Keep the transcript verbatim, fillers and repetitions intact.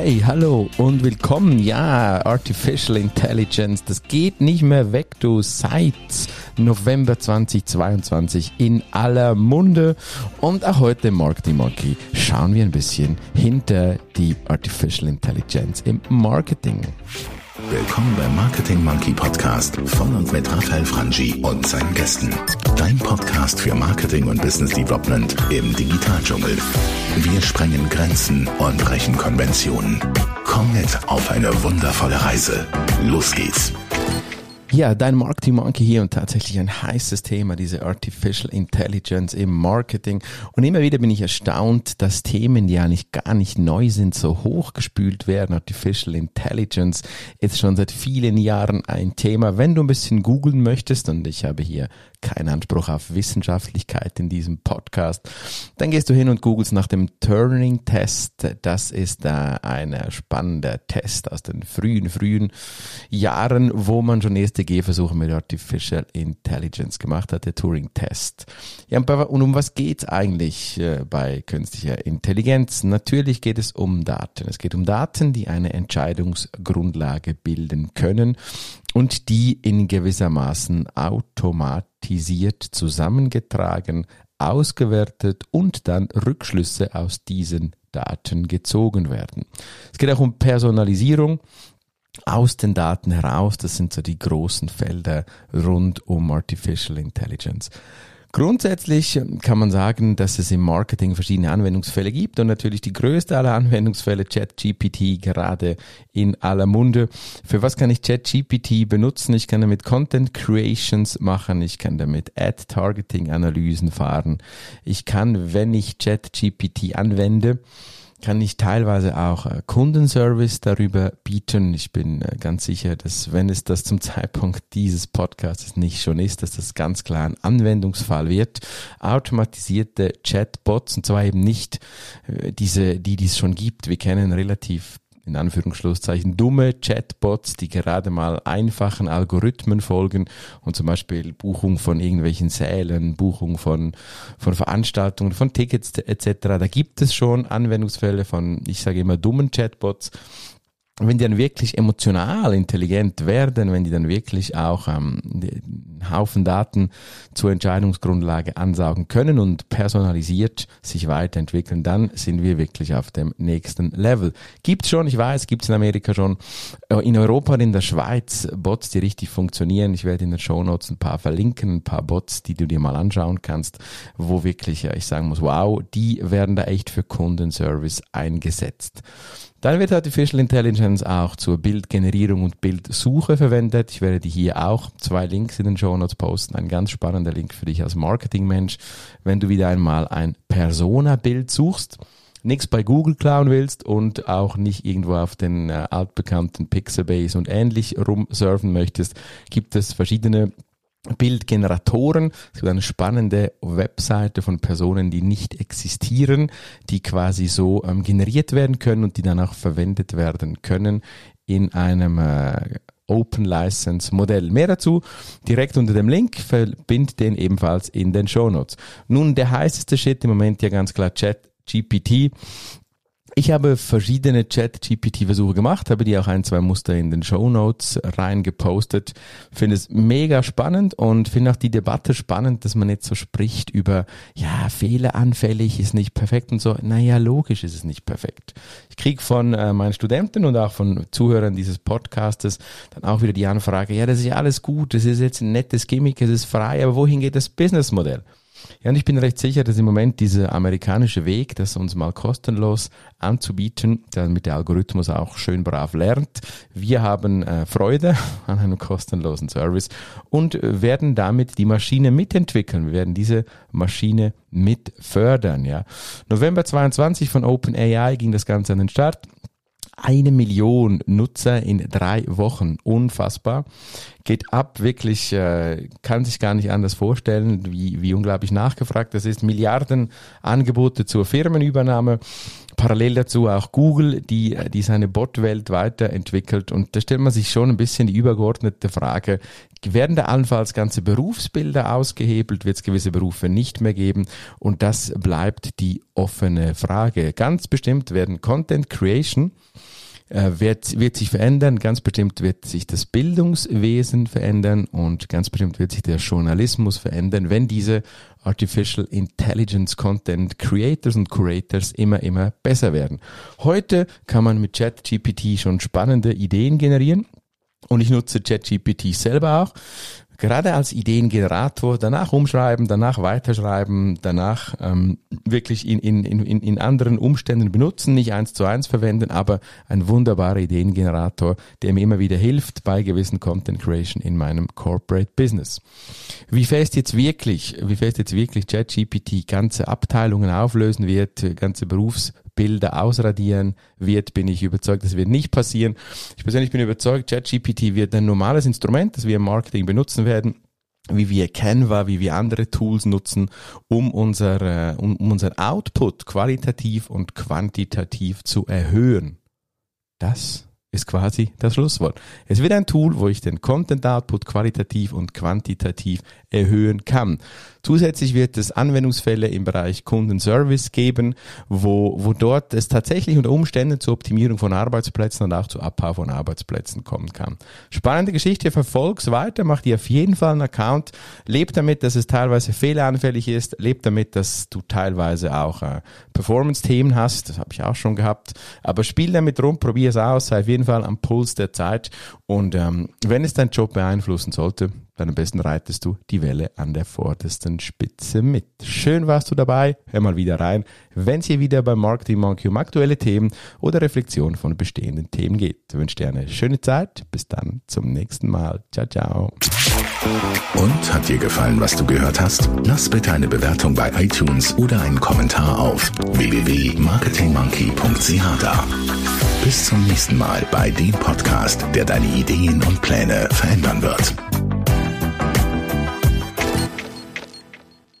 Hey, hallo und willkommen. Ja, Artificial Intelligence, das geht nicht mehr weg, du, seit November zweitausendzweiundzwanzig in aller Munde. Und auch heute im Marketing Monkey schauen wir ein bisschen hinter die Artificial Intelligence im Marketing. Willkommen beim Marketing Monkey Podcast von und mit Rafael Frangi und seinen Gästen. Dein Podcast für Marketing und Business Development im Digitaldschungel. Wir sprengen Grenzen und brechen Konventionen. Komm mit auf eine wundervolle Reise. Los geht's! Ja, dein Marketing Monkey hier und tatsächlich ein heißes Thema, diese Artificial Intelligence im Marketing. Und immer wieder bin ich erstaunt, dass Themen, die eigentlich gar nicht neu sind, so hochgespült werden. Artificial Intelligence ist schon seit vielen Jahren ein Thema. Wenn du ein bisschen googeln möchtest, und ich habe hier keinen Anspruch auf Wissenschaftlichkeit in diesem Podcast, dann gehst du hin und googelst nach dem Turing-Test. Das ist da ein spannender Test aus den frühen, frühen Jahren, wo man schon erste Gehversuche mit Artificial Intelligence gemacht hat, der Turing-Test. Ja, und um was geht es eigentlich bei künstlicher Intelligenz? Natürlich geht es um Daten. Es geht um Daten, die eine Entscheidungsgrundlage bilden können und die in gewissermaßen automatisiert zusammengetragen, ausgewertet und dann Rückschlüsse aus diesen Daten gezogen werden. Es geht auch um Personalisierung. Aus den Daten heraus, das sind so die großen Felder rund um Artificial Intelligence. Grundsätzlich kann man sagen, dass es im Marketing verschiedene Anwendungsfälle gibt und natürlich die größte aller Anwendungsfälle, ChatGPT, gerade in aller Munde. Für was kann ich ChatGPT benutzen? Ich kann damit Content Creations machen, ich kann damit Ad-Targeting-Analysen fahren. Ich kann, wenn ich ChatGPT anwende, kann ich teilweise auch Kundenservice darüber bieten. Ich bin ganz sicher, dass, wenn es das zum Zeitpunkt dieses Podcasts nicht schon ist, dass das ganz klar ein Anwendungsfall wird. Automatisierte Chatbots, und zwar eben nicht diese, die, die es schon gibt. Wir kennen relativ, in Anführungsschlusszeichen, dumme Chatbots, die gerade mal einfachen Algorithmen folgen und zum Beispiel Buchung von irgendwelchen Sälen, Buchung von, von Veranstaltungen, von Tickets et cetera. Da gibt es schon Anwendungsfälle von, ich sage immer, dummen Chatbots. Wenn die dann wirklich emotional intelligent werden, wenn die dann wirklich auch ähm, einen Haufen Daten zur Entscheidungsgrundlage ansaugen können und personalisiert sich weiterentwickeln, dann sind wir wirklich auf dem nächsten Level. Gibt's schon, ich weiß, gibt's in Amerika schon, in Europa und in der Schweiz Bots, die richtig funktionieren. Ich werde in den Shownotes ein paar verlinken, ein paar Bots, die du dir mal anschauen kannst, wo wirklich ich sagen muss, wow, die werden da echt für Kundenservice eingesetzt. Dann wird Artificial Intelligence auch zur Bildgenerierung und Bildsuche verwendet. Ich werde dir hier auch zwei Links in den Shownotes posten. Ein ganz spannender Link für dich als Marketingmensch, wenn du wieder einmal ein Persona-Bild suchst, nichts bei Google klauen willst und auch nicht irgendwo auf den äh, altbekannten Pixabay und ähnlich rumsurfen möchtest, gibt es verschiedene Bildgeneratoren. Es gibt eine spannende Webseite von Personen, die nicht existieren, die quasi so ähm, generiert werden können und die dann auch verwendet werden können in einem äh, Open-License-Modell. Mehr dazu direkt unter dem Link, verbind den ebenfalls in den Shownotes. Nun, der heißeste Shit im Moment ja ganz klar ChatGPT. Ich habe verschiedene Chat-G P T-Versuche gemacht, habe die auch ein, zwei Muster in den Shownotes reingepostet. Finde es mega spannend und finde auch die Debatte spannend, dass man jetzt so spricht über, ja, fehleranfällig, ist nicht perfekt und so. Naja, logisch ist es nicht perfekt. Ich kriege von äh, meinen Studenten und auch von Zuhörern dieses Podcastes dann auch wieder die Anfrage, ja, das ist ja alles gut, das ist jetzt ein nettes Gimmick, es ist frei, aber wohin geht das Businessmodell? Ja, und ich bin recht sicher, dass im Moment dieser amerikanische Weg, das uns mal kostenlos anzubieten, damit der Algorithmus auch schön brav lernt. Wir haben äh, Freude an einem kostenlosen Service und werden damit die Maschine mitentwickeln. Wir werden diese Maschine mit fördern. Ja. November zweiundzwanzig von OpenAI ging das Ganze an den Start. Eine Million Nutzer in drei Wochen. Unfassbar. Geht ab, wirklich, äh, kann sich gar nicht anders vorstellen, wie, wie unglaublich nachgefragt das ist. Milliarden Angebote zur Firmenübernahme. parallel dazu auch Google, die, die seine Botwelt weiterentwickelt. Und da stellt man sich schon ein bisschen die übergeordnete Frage, werden da allenfalls ganze Berufsbilder ausgehebelt, wird es gewisse Berufe nicht mehr geben? Und das bleibt die offene Frage. Ganz bestimmt werden Content Creation Wird, wird sich verändern, ganz bestimmt wird sich das Bildungswesen verändern und ganz bestimmt wird sich der Journalismus verändern, wenn diese Artificial Intelligence Content Creators und Curators immer, immer besser werden. Heute kann man mit ChatGPT schon spannende Ideen generieren und ich nutze ChatGPT selber auch. Gerade als Ideengenerator, danach umschreiben, danach weiterschreiben, danach ähm, wirklich in, in, in, in anderen Umständen benutzen, nicht eins zu eins verwenden, aber ein wunderbarer Ideengenerator, der mir immer wieder hilft bei gewissen Content Creation in meinem Corporate Business. Wie fest jetzt wirklich, wie fest jetzt wirklich ChatGPT ganze Abteilungen auflösen wird, ganze Berufs Bilder ausradieren wird, bin ich überzeugt, das wird nicht passieren. Ich persönlich bin überzeugt, ChatGPT wird ein normales Instrument, das wir im Marketing benutzen werden, wie wir Canva, wie wir andere Tools nutzen, um unser, um unseren Output qualitativ und quantitativ zu erhöhen. Das ist quasi das Schlusswort. Es wird ein Tool, wo ich den Content-Output qualitativ und quantitativ erhöhen kann. Zusätzlich wird es Anwendungsfälle im Bereich Kundenservice geben, wo, wo dort es tatsächlich unter Umständen zur Optimierung von Arbeitsplätzen und auch zu Abbau von Arbeitsplätzen kommen kann. Spannende Geschichte, verfolg's weiter, macht ihr auf jeden Fall einen Account, lebt damit, dass es teilweise fehleranfällig ist, lebt damit, dass du teilweise auch äh, Performance-Themen hast, das habe ich auch schon gehabt, aber spiel damit rum, probier es aus, sei auf jeden Fall am Puls der Zeit und ähm, wenn es deinen Job beeinflussen sollte, dann am besten reitest du die Welle an der vordersten Spitze mit. Schön warst du dabei, hör mal wieder rein, wenn es hier wieder bei Marketing Monkey um aktuelle Themen oder Reflexion von bestehenden Themen geht. Ich wünsche dir eine schöne Zeit, bis dann zum nächsten Mal. Ciao, ciao. Und hat dir gefallen, was du gehört hast? Lass bitte eine Bewertung bei iTunes oder einen Kommentar auf w w w punkt marketing monkey punkt c h da. Bis zum nächsten Mal bei dem Podcast, der deine Ideen und Pläne verändern wird.